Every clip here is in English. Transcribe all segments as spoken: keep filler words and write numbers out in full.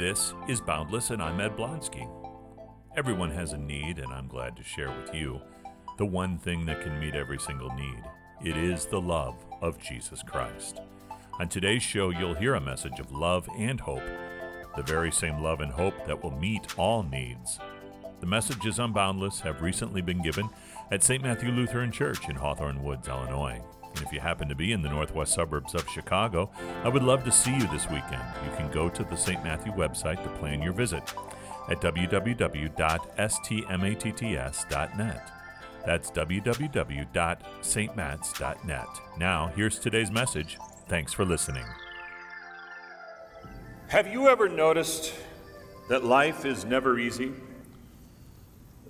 This is Boundless, and I'm Ed Blonsky. Everyone has a need, and I'm glad to share with you the one thing that can meet every single need. It is the love of Jesus Christ. On today's show, you'll hear a message of love and hope, the very same love and hope that will meet all needs. The messages on Boundless have recently been given at Saint Matthew Lutheran Church in Hawthorne Woods, Illinois. And if you happen to be in the northwest suburbs of Chicago, I would love to see you this weekend. You can go to the Saint Matthew website to plan your visit at w w w dot s t matts dot net. That's w w w dot s t matts dot net. Now, here's today's message. Thanks for listening. Have you ever noticed that life is never easy?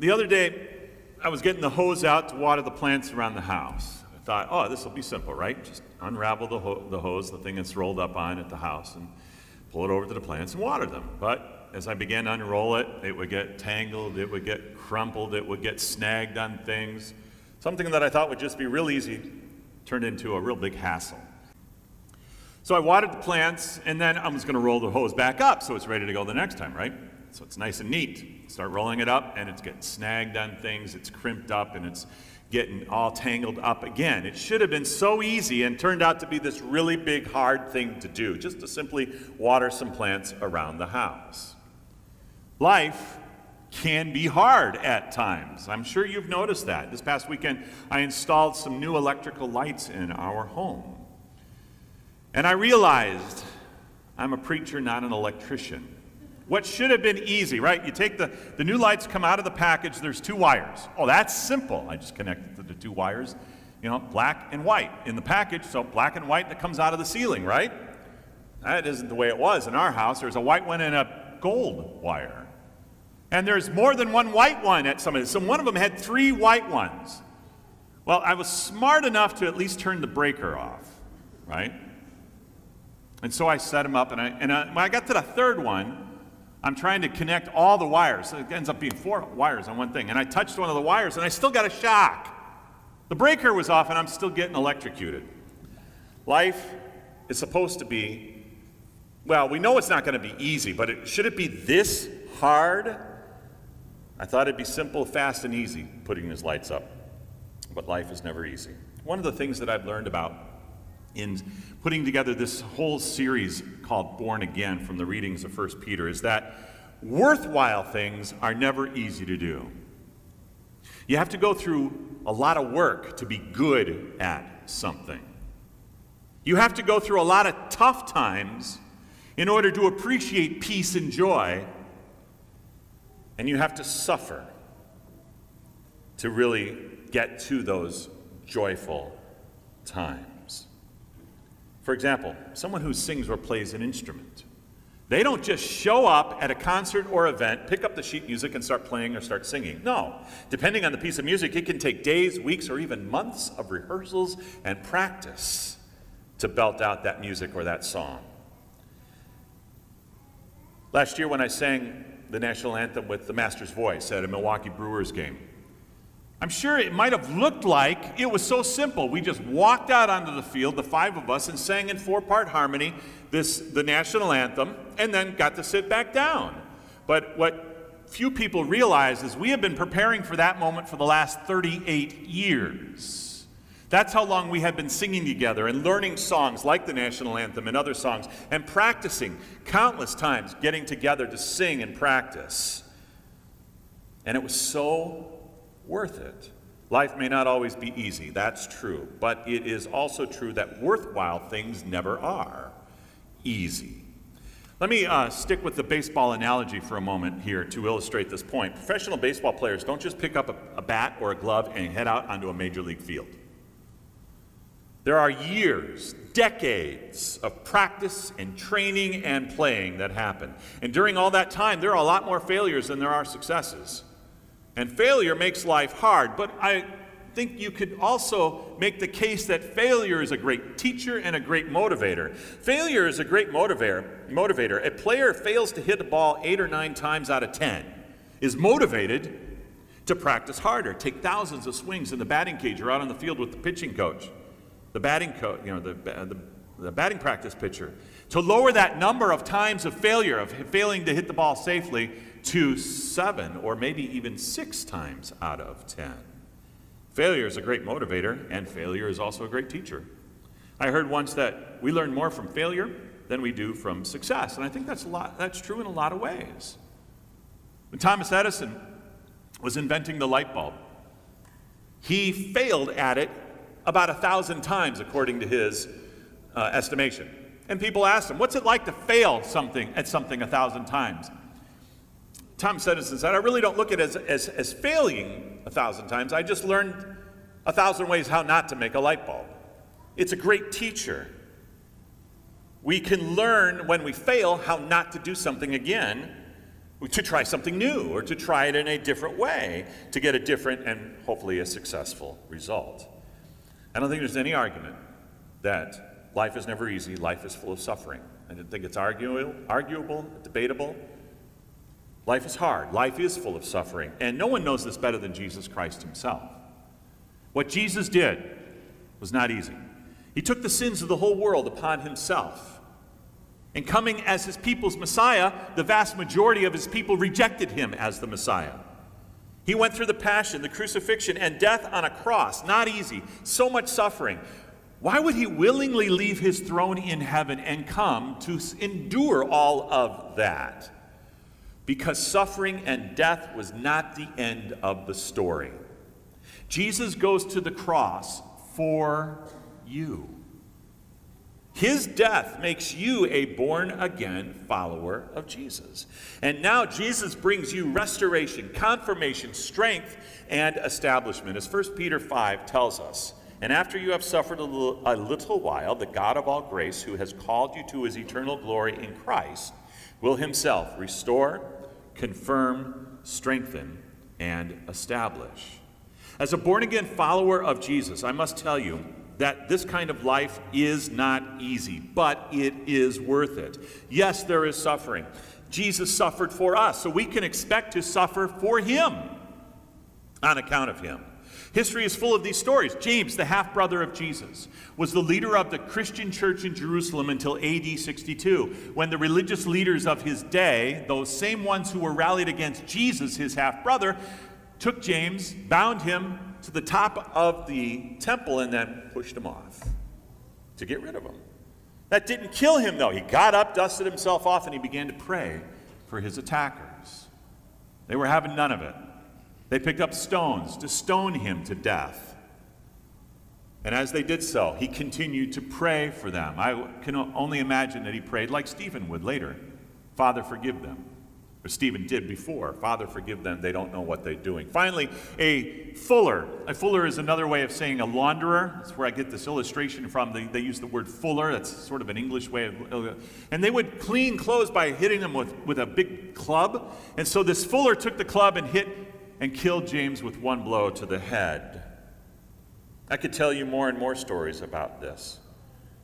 The other day, I was getting the hose out to water the plants around the house. I thought, oh, this will be simple, right? Just unravel the, ho- the hose, the thing that's rolled up on at the house, and pull it over to the plants and water them. But as I began to unroll it, it would get tangled, it would get crumpled, it would get snagged on things. Something that I thought would just be real easy turned into a real big hassle. So I watered the plants, and then I'm just going to roll the hose back up so it's ready to go the next time, right? So it's nice and neat. Start rolling it up, and it's getting snagged on things, it's crimped up, and it's getting all tangled up again. It should have been so easy and turned out to be this really big, hard thing to do, just to simply water some plants around the house. Life can be hard at times. I'm sure you've noticed that. This past weekend, I installed some new electrical lights in our home. And I realized I'm a preacher, not an electrician. What should have been easy, right? You take the, the new lights come out of the package, there's two wires. Oh, that's simple. I just connected to the two wires, you know, black and white in the package, so black and white that comes out of the ceiling, right? That isn't the way it was in our house. There's a white one and a gold wire. And there's more than one white one at some of this. So one of them had three white ones. Well, I was smart enough to at least turn the breaker off, right? And so I set them up, and I and I, when I got to the third one, I'm trying to connect all the wires. So it ends up being four wires on one thing. And I touched one of the wires, and I still got a shock. The breaker was off, and I'm still getting electrocuted. Life is supposed to be, well, we know it's not going to be easy, but it, should it be this hard? I thought it'd be simple, fast, and easy, putting these lights up. But life is never easy. One of the things that I've learned about in putting together this whole series called Born Again from the readings of First Peter is that worthwhile things are never easy to do. You have to go through a lot of work to be good at something. You have to go through a lot of tough times in order to appreciate peace and joy, and you have to suffer to really get to those joyful times. For example, someone who sings or plays an instrument. They don't just show up at a concert or event, pick up the sheet music, and start playing or start singing. No. Depending on the piece of music, it can take days, weeks, or even months of rehearsals and practice to belt out that music or that song. Last year when I sang the national anthem with the Master's voice at a Milwaukee Brewers game, I'm sure it might have looked like it was so simple. We just walked out onto the field, the five of us, and sang in four-part harmony this the national anthem, and then got to sit back down. But what few people realize is we have been preparing for that moment for the last thirty-eight years. That's how long we have been singing together and learning songs like the national anthem and other songs, and practicing countless times, getting together to sing and practice. And it was so worth it. Life may not always be easy, that's true, but it is also true that worthwhile things never are easy. Let me uh, stick with the baseball analogy for a moment here to illustrate this point. Professional baseball players don't just pick up a, a bat or a glove and head out onto a major league field. There are years, decades of practice and training and playing that happen. And during all that time, there are a lot more failures than there are successes. And failure makes life hard, but I think you could also make the case that failure is a great teacher and a great motivator. Failure is a great motivator. Motivator. A player fails to hit the ball eight or nine times out of ten, is motivated to practice harder, take thousands of swings in the batting cage or out on the field with the pitching coach, the batting coach, you know, the, the, the batting practice pitcher. to lower that number of times of failure, of failing to hit the ball safely, to seven or maybe even six times out of ten. Failure is a great motivator, and failure is also a great teacher. I heard once that we learn more from failure than we do from success, and I think that's a lot, that's true in a lot of ways. When Thomas Edison was inventing the light bulb, he failed at it about a thousand times, according to his uh, estimation. And people asked him, what's it like to fail something at something a thousand times? Thomas Edison said, I really don't look at it as, as, as failing a thousand times. I just learned a thousand ways how not to make a light bulb. It's a great teacher. We can learn when we fail how not to do something again, to try something new, or to try it in a different way, to get a different and hopefully a successful result. I don't think there's any argument that life is never easy, life is full of suffering. I don't think it's arguable, arguable, debatable. Life is hard, life is full of suffering, and no one knows this better than Jesus Christ himself. What Jesus did was not easy. He took the sins of the whole world upon himself. And coming as his people's Messiah, the vast majority of his people rejected him as the Messiah. He went through the passion, the crucifixion, and death on a cross. Not easy. So much suffering. Why would he willingly leave his throne in heaven and come to endure all of that? Because suffering and death was not the end of the story. Jesus goes to the cross for you. His death makes you a born-again follower of Jesus. And now Jesus brings you restoration, confirmation, strength, and establishment. As First Peter five tells us, and after you have suffered a little, a little while, the God of all grace, who has called you to his eternal glory in Christ, will himself restore, confirm, strengthen, and establish. As a born-again follower of Jesus, I must tell you, that this kind of life is not easy, but it is worth it. Yes, there is suffering. Jesus suffered for us, so we can expect to suffer for him, on account of him. History is full of these stories. James, the half-brother of Jesus, was the leader of the Christian church in Jerusalem until A D sixty-two, when the religious leaders of his day, those same ones who were rallied against Jesus, his half-brother, took James, bound him to the top of the temple, and then pushed him off to get rid of him. That didn't kill him, though. He got up, dusted himself off, and he began to pray for his attackers. They were having none of it. They picked up stones to stone him to death. And as they did so, he continued to pray for them. I can only imagine that he prayed like Stephen would later, Father, forgive them. Or Stephen did before, Father, forgive them, they don't know what they're doing. Finally, a fuller. A fuller is another way of saying a launderer. That's where I get this illustration from. They, they use the word fuller. That's sort of an English way of... And they would clean clothes by hitting them with, with a big club. And so this fuller took the club and hit and killed James with one blow to the head. I could tell you more and more stories about this.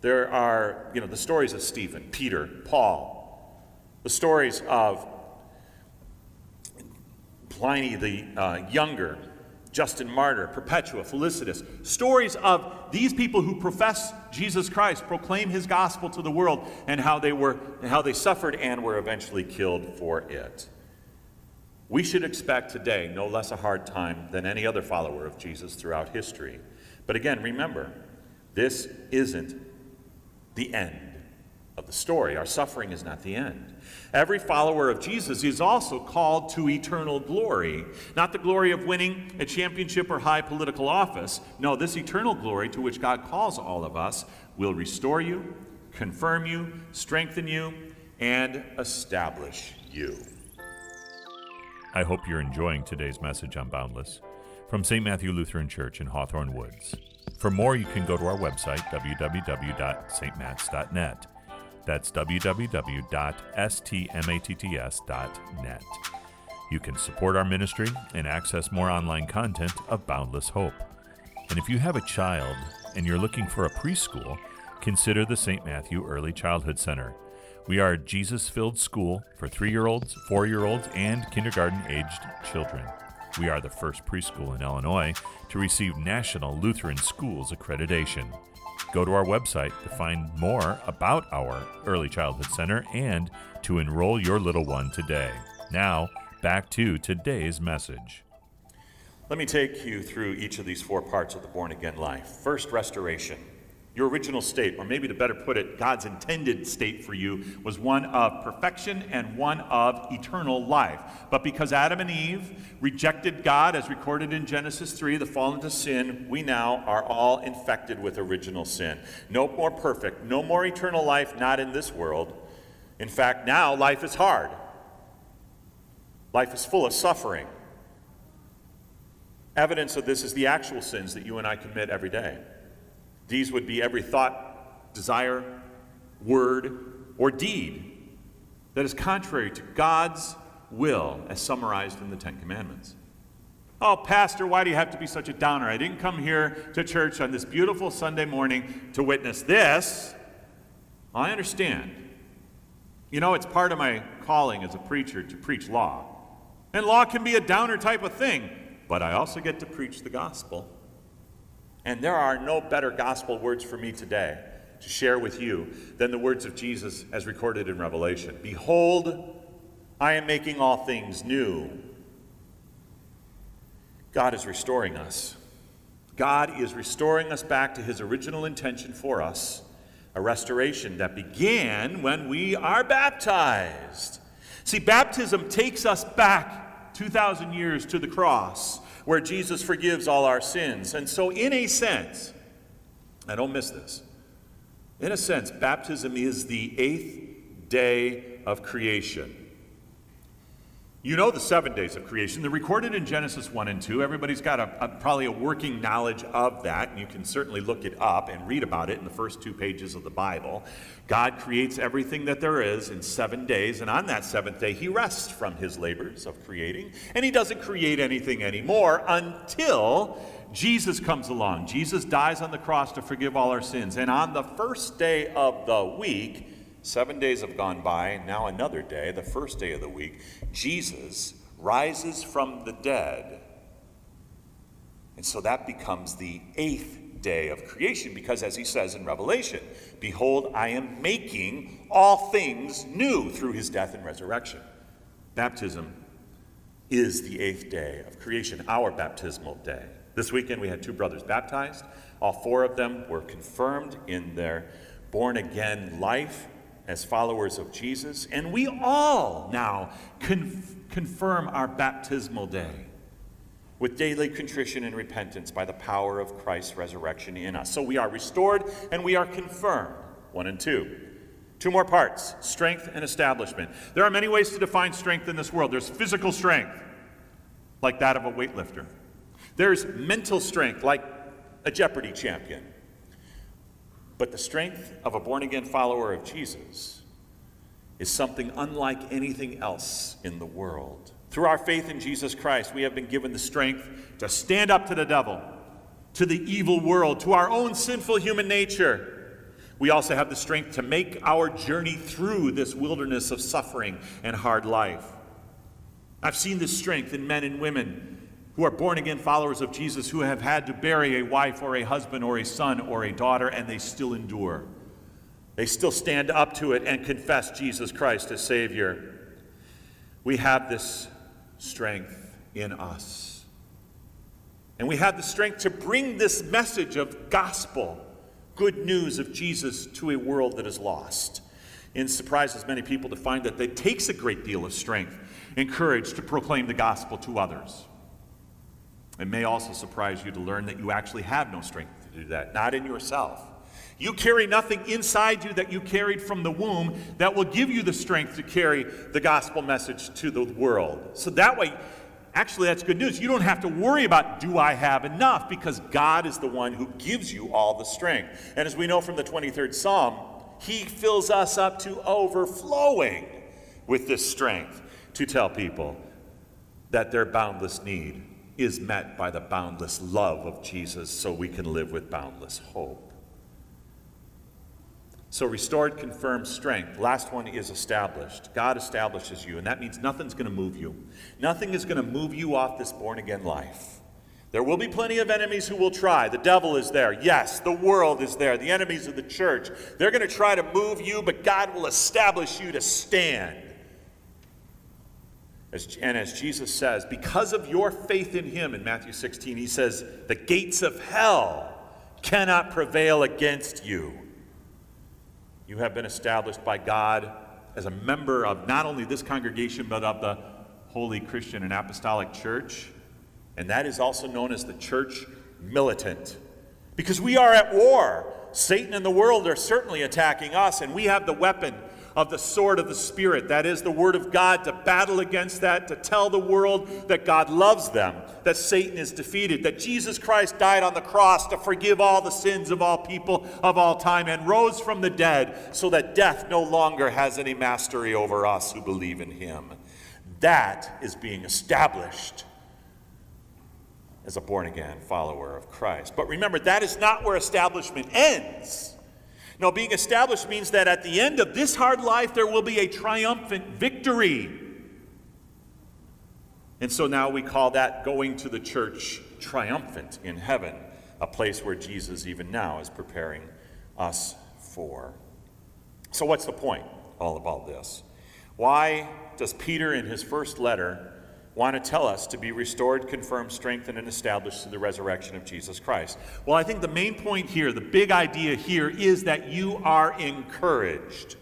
There are, you know, the stories of Stephen, Peter, Paul, the stories of Pliny the uh, Younger, Justin Martyr, Perpetua, Felicitas, stories of these people who profess Jesus Christ, proclaim his gospel to the world, and how they were, how they suffered and were eventually killed for it. We should expect today no less a hard time than any other follower of Jesus throughout history. But again, remember, this isn't the end of the story. Our suffering is not the end. Every follower of Jesus is also called to eternal glory, not the glory of winning a championship or high political office. No, this eternal glory to which God calls all of us will restore you, confirm you, strengthen you, and establish you. I hope you're enjoying today's message on Boundless from Saint Matthew Lutheran Church in Hawthorne Woods. For more, you can go to our website, w w w dot s t matts dot net. That's w w w dot s t matts dot net. You can support our ministry and access more online content of Boundless Hope. And if you have a child and you're looking for a preschool, consider the Saint Matthew Early Childhood Center. We are a Jesus-filled school for three-year-olds, four-year-olds, and kindergarten-aged children. We are the first preschool in Illinois to receive National Lutheran Schools accreditation. Go to our website to find more about our Early Childhood Center and to enroll your little one today. Now, back to today's message. Let me take you through each of these four parts of the born again life. First, restoration. Your original state, or maybe to better put it, God's intended state for you, was one of perfection and one of eternal life. But because Adam and Eve rejected God, as recorded in Genesis three, the fall into sin, we now are all infected with original sin. No more perfect, no more eternal life, not in this world. In fact, now life is hard. Life is full of suffering. Evidence of this is the actual sins that you and I commit every day. These would be every thought, desire, word, or deed that is contrary to God's will, as summarized in the Ten Commandments. Oh, Pastor, why do you have to be such a downer? I didn't come here to church on this beautiful Sunday morning to witness this. I understand. You know, it's part of my calling as a preacher to preach law. And law can be a downer type of thing, but I also get to preach the gospel. And there are no better gospel words for me today to share with you than the words of Jesus as recorded in Revelation. Behold, I am making all things new. God is restoring us. God is restoring us back to his original intention for us, a restoration that began when we are baptized. See, baptism takes us back two thousand years to the cross, where Jesus forgives all our sins. And so in a sense, I don't miss this, in a sense, baptism is the eighth day of creation. You know the seven days of creation. They're recorded in Genesis one and two. Everybody's got a, a, probably a working knowledge of that, and you can certainly look it up and read about it in the first two pages of the Bible. God creates everything that there is in seven days, and on that seventh day, he rests from his labors of creating, and he doesn't create anything anymore until Jesus comes along. Jesus dies on the cross to forgive all our sins, and on the first day of the week, Seven days have gone by, now another day, the first day of the week, Jesus rises from the dead. And so that becomes the eighth day of creation, because as he says in Revelation, behold, I am making all things new through his death and resurrection. Baptism is the eighth day of creation, our baptismal day. This weekend we had two brothers baptized. All four of them were confirmed in their born-again life as followers of Jesus, and we all now conf- confirm our baptismal day with daily contrition and repentance by the power of Christ's resurrection in us. So we are restored and we are confirmed. One and two. Two more parts, strength and establishment. There are many ways to define strength in this world. There's physical strength, like that of a weightlifter. There's mental strength, like a Jeopardy champion. But the strength of a born-again follower of Jesus is something unlike anything else in the world. Through our faith in Jesus Christ, we have been given the strength to stand up to the devil, to the evil world, to our own sinful human nature. We also have the strength to make our journey through this wilderness of suffering and hard life. I've seen this strength in men and women who are born-again followers of Jesus, who have had to bury a wife or a husband or a son or a daughter, and they still endure. They still stand up to it and confess Jesus Christ as Savior. We have this strength in us. And we have the strength to bring this message of gospel, good news of Jesus, to a world that is lost. It surprises many people to find that it takes a great deal of strength and courage to proclaim the gospel to others. It may also surprise you to learn that you actually have no strength to do that, not in yourself. You carry nothing inside you that you carried from the womb that will give you the strength to carry the gospel message to the world. So that way, actually that's good news. You don't have to worry about, do I have enough? Because God is the one who gives you all the strength. And as we know from the twenty-third Psalm, he fills us up to overflowing with this strength to tell people that their boundless need is met by the boundless love of Jesus, so we can live with boundless hope. So restored, confirmed strength. Last one is established. God establishes you, and that means nothing's going to move you. Nothing is going to move you off this born-again life. There will be plenty of enemies who will try. The devil is there. Yes, the world is there. The enemies of the church. They're going to try to move you, but God will establish you to stand. As, and as Jesus says, because of your faith in him, in Matthew sixteen, he says, the gates of hell cannot prevail against you. You have been established by God as a member of not only this congregation, but of the Holy Christian and Apostolic Church. And that is also known as the church militant. Because we are at war. Satan and the world are certainly attacking us, and we have the weapon of the sword of the Spirit, that is the Word of God, to battle against that, to tell the world that God loves them, that Satan is defeated, that Jesus Christ died on the cross to forgive all the sins of all people of all time and rose from the dead so that death no longer has any mastery over us who believe in him. That is being established as a born-again follower of Christ. But remember, that is not where establishment ends. No, being established means that at the end of this hard life, there will be a triumphant victory. And so now we call that going to the church triumphant in heaven, a place where Jesus even now is preparing us for. So what's the point all about this? Why does Peter in his first letter want to tell us to be restored, confirmed, strengthened, and established through the resurrection of Jesus Christ? Well, I think the main point here, the big idea here, is that you are encouraged.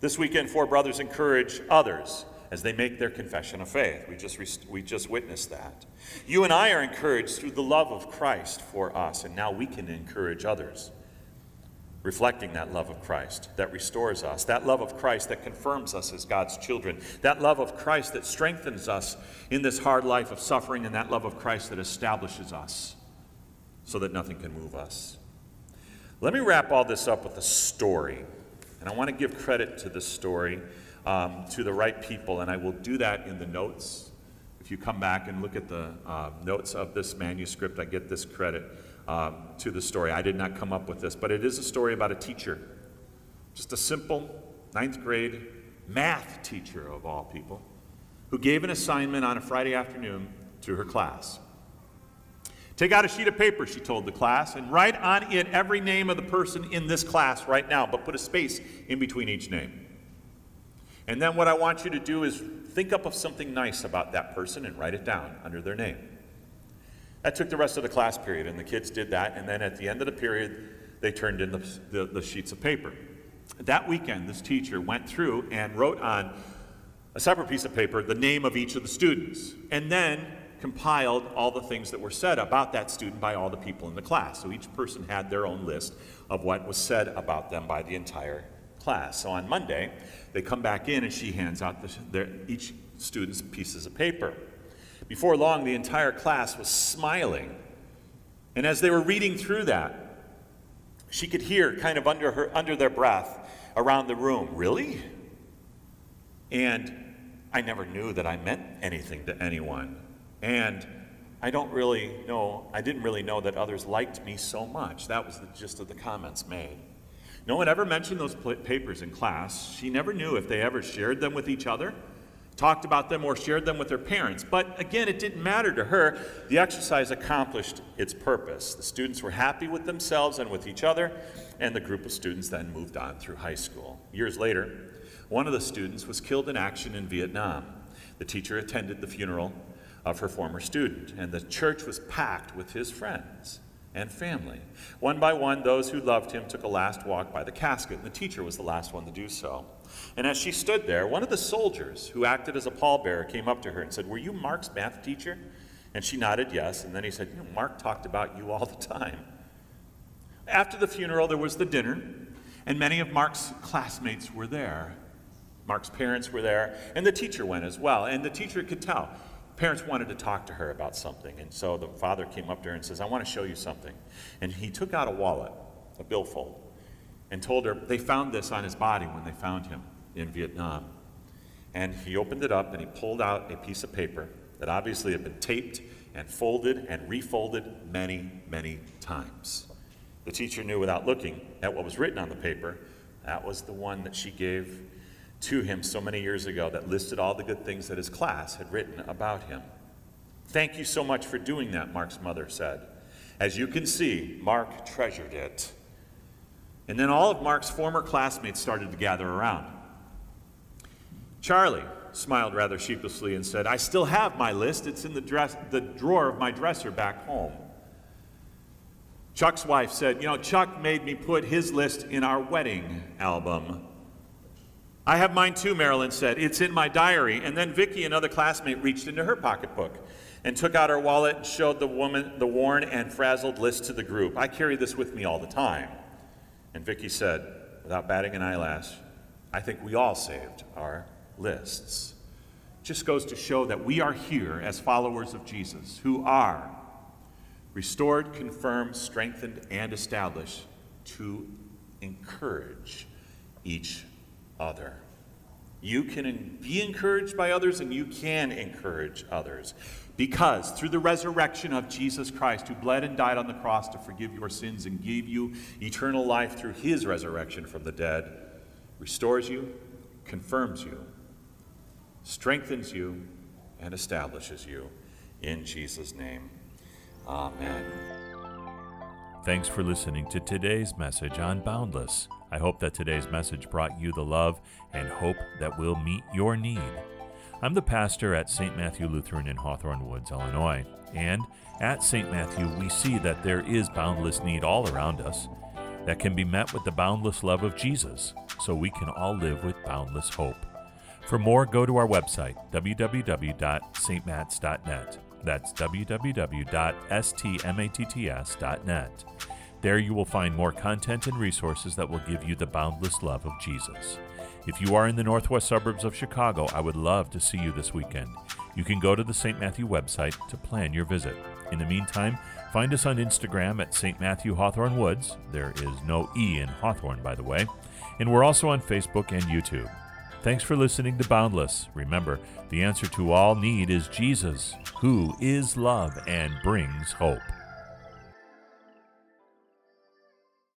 This weekend, four brothers encourage others as they make their confession of faith. We just, we just witnessed that. You and I are encouraged through the love of Christ for us, and now we can encourage others, reflecting that love of Christ that restores us, that love of Christ that confirms us as God's children, that love of Christ that strengthens us in this hard life of suffering, and that love of Christ that establishes us so that nothing can move us. Let me wrap all this up with a story, and I want to give credit to this story um, to the right people, and I will do that in the notes. If you come back and look at the uh, notes of this manuscript, I get this credit Uh, to the story. I did not come up with this, but it is a story about a teacher, just a simple ninth grade math teacher of all people, who gave an assignment on a Friday afternoon to her class. Take out a sheet of paper, she told the class, and write on it every name of the person in this class right now, but put a space in between each name. And then what I want you to do is think up of something nice about that person and write it down under their name. That took the rest of the class period, and the kids did that, and then at the end of the period, they turned in the, the, the sheets of paper. That weekend, this teacher went through and wrote on a separate piece of paper the name of each of the students, and then compiled all the things that were said about that student by all the people in the class. So each person had their own list of what was said about them by the entire class. So on Monday, they come back in, and she hands out the, their, each student's pieces of paper. Before long, the entire class was smiling. And as they were reading through that, she could hear, kind of under her, under their breath, around the room, "Really? And I never knew that I meant anything to anyone. And I don't really know, I didn't really know that others liked me so much." That was the gist of the comments made. No one ever mentioned those papers in class. She never knew if they ever shared them with each other, talked about them, or shared them with their parents. But again, it didn't matter to her. The exercise accomplished its purpose. The students were happy with themselves and with each other, and the group of students then moved on through high school. Years later, one of the students was killed in action in Vietnam. The teacher attended the funeral of her former student, and the church was packed with his friends and family. One by one, those who loved him took a last walk by the casket, and the teacher was the last one to do so. And as she stood there, one of the soldiers who acted as a pallbearer came up to her and said, "Were you Mark's math teacher?" And she nodded yes, and then he said, "You know, Mark talked about you all the time." After the funeral, there was the dinner, and many of Mark's classmates were there. Mark's parents were there, and the teacher went as well, and the teacher could tell. Parents wanted to talk to her about something, and so the father came up to her and says, "I want to show you something." And he took out a wallet, a billfold, and told her they found this on his body when they found him in Vietnam. And he opened it up and he pulled out a piece of paper that obviously had been taped and folded and refolded many, many times. The teacher knew without looking at what was written on the paper, that was the one that she gave to him so many years ago that listed all the good things that his class had written about him. Thank you so much for doing that, Mark's mother said. As you can see, Mark treasured it. And then all of Mark's former classmates started to gather around. Charlie smiled rather sheepishly and said, I still have my list. It's in the, dress, the drawer of my dresser back home. Chuck's wife said, you know, Chuck made me put his list in our wedding album. I have mine too, Marilyn said. It's in my diary. And then Vicky, another classmate, reached into her pocketbook and took out her wallet and showed the woman the worn and frazzled list to the group. I carry this with me all the time. And Vicky said, without batting an eyelash, I think we all saved our lists. Just goes to show that we are here as followers of Jesus, who are restored, confirmed, strengthened, and established to encourage each other. You can be encouraged by others, and you can encourage others, because through the resurrection of Jesus Christ, who bled and died on the cross to forgive your sins and give you eternal life through his resurrection from the dead, restores you, confirms you, strengthens you, and establishes you. In Jesus' name, amen. Thanks for listening to today's message on Boundless. I hope that today's message brought you the love and hope that will meet your need. I'm the pastor at Saint Matthew Lutheran in Hawthorne Woods, Illinois. And at Saint Matthew, we see that there is boundless need all around us that can be met with the boundless love of Jesus, so we can all live with boundless hope. For more, go to our website, w w w dot s t matts dot net. That's w w w dot s t matts dot net. There you will find more content and resources that will give you the boundless love of Jesus. If you are in the northwest suburbs of Chicago, I would love to see you this weekend. You can go to the Saint Matthew website to plan your visit. In the meantime, find us on Instagram at Saint Matthew Hawthorne Woods. There is no E in Hawthorne, by the way. And we're also on Facebook and YouTube. Thanks for listening to Boundless. Remember, the answer to all need is Jesus, who is love and brings hope.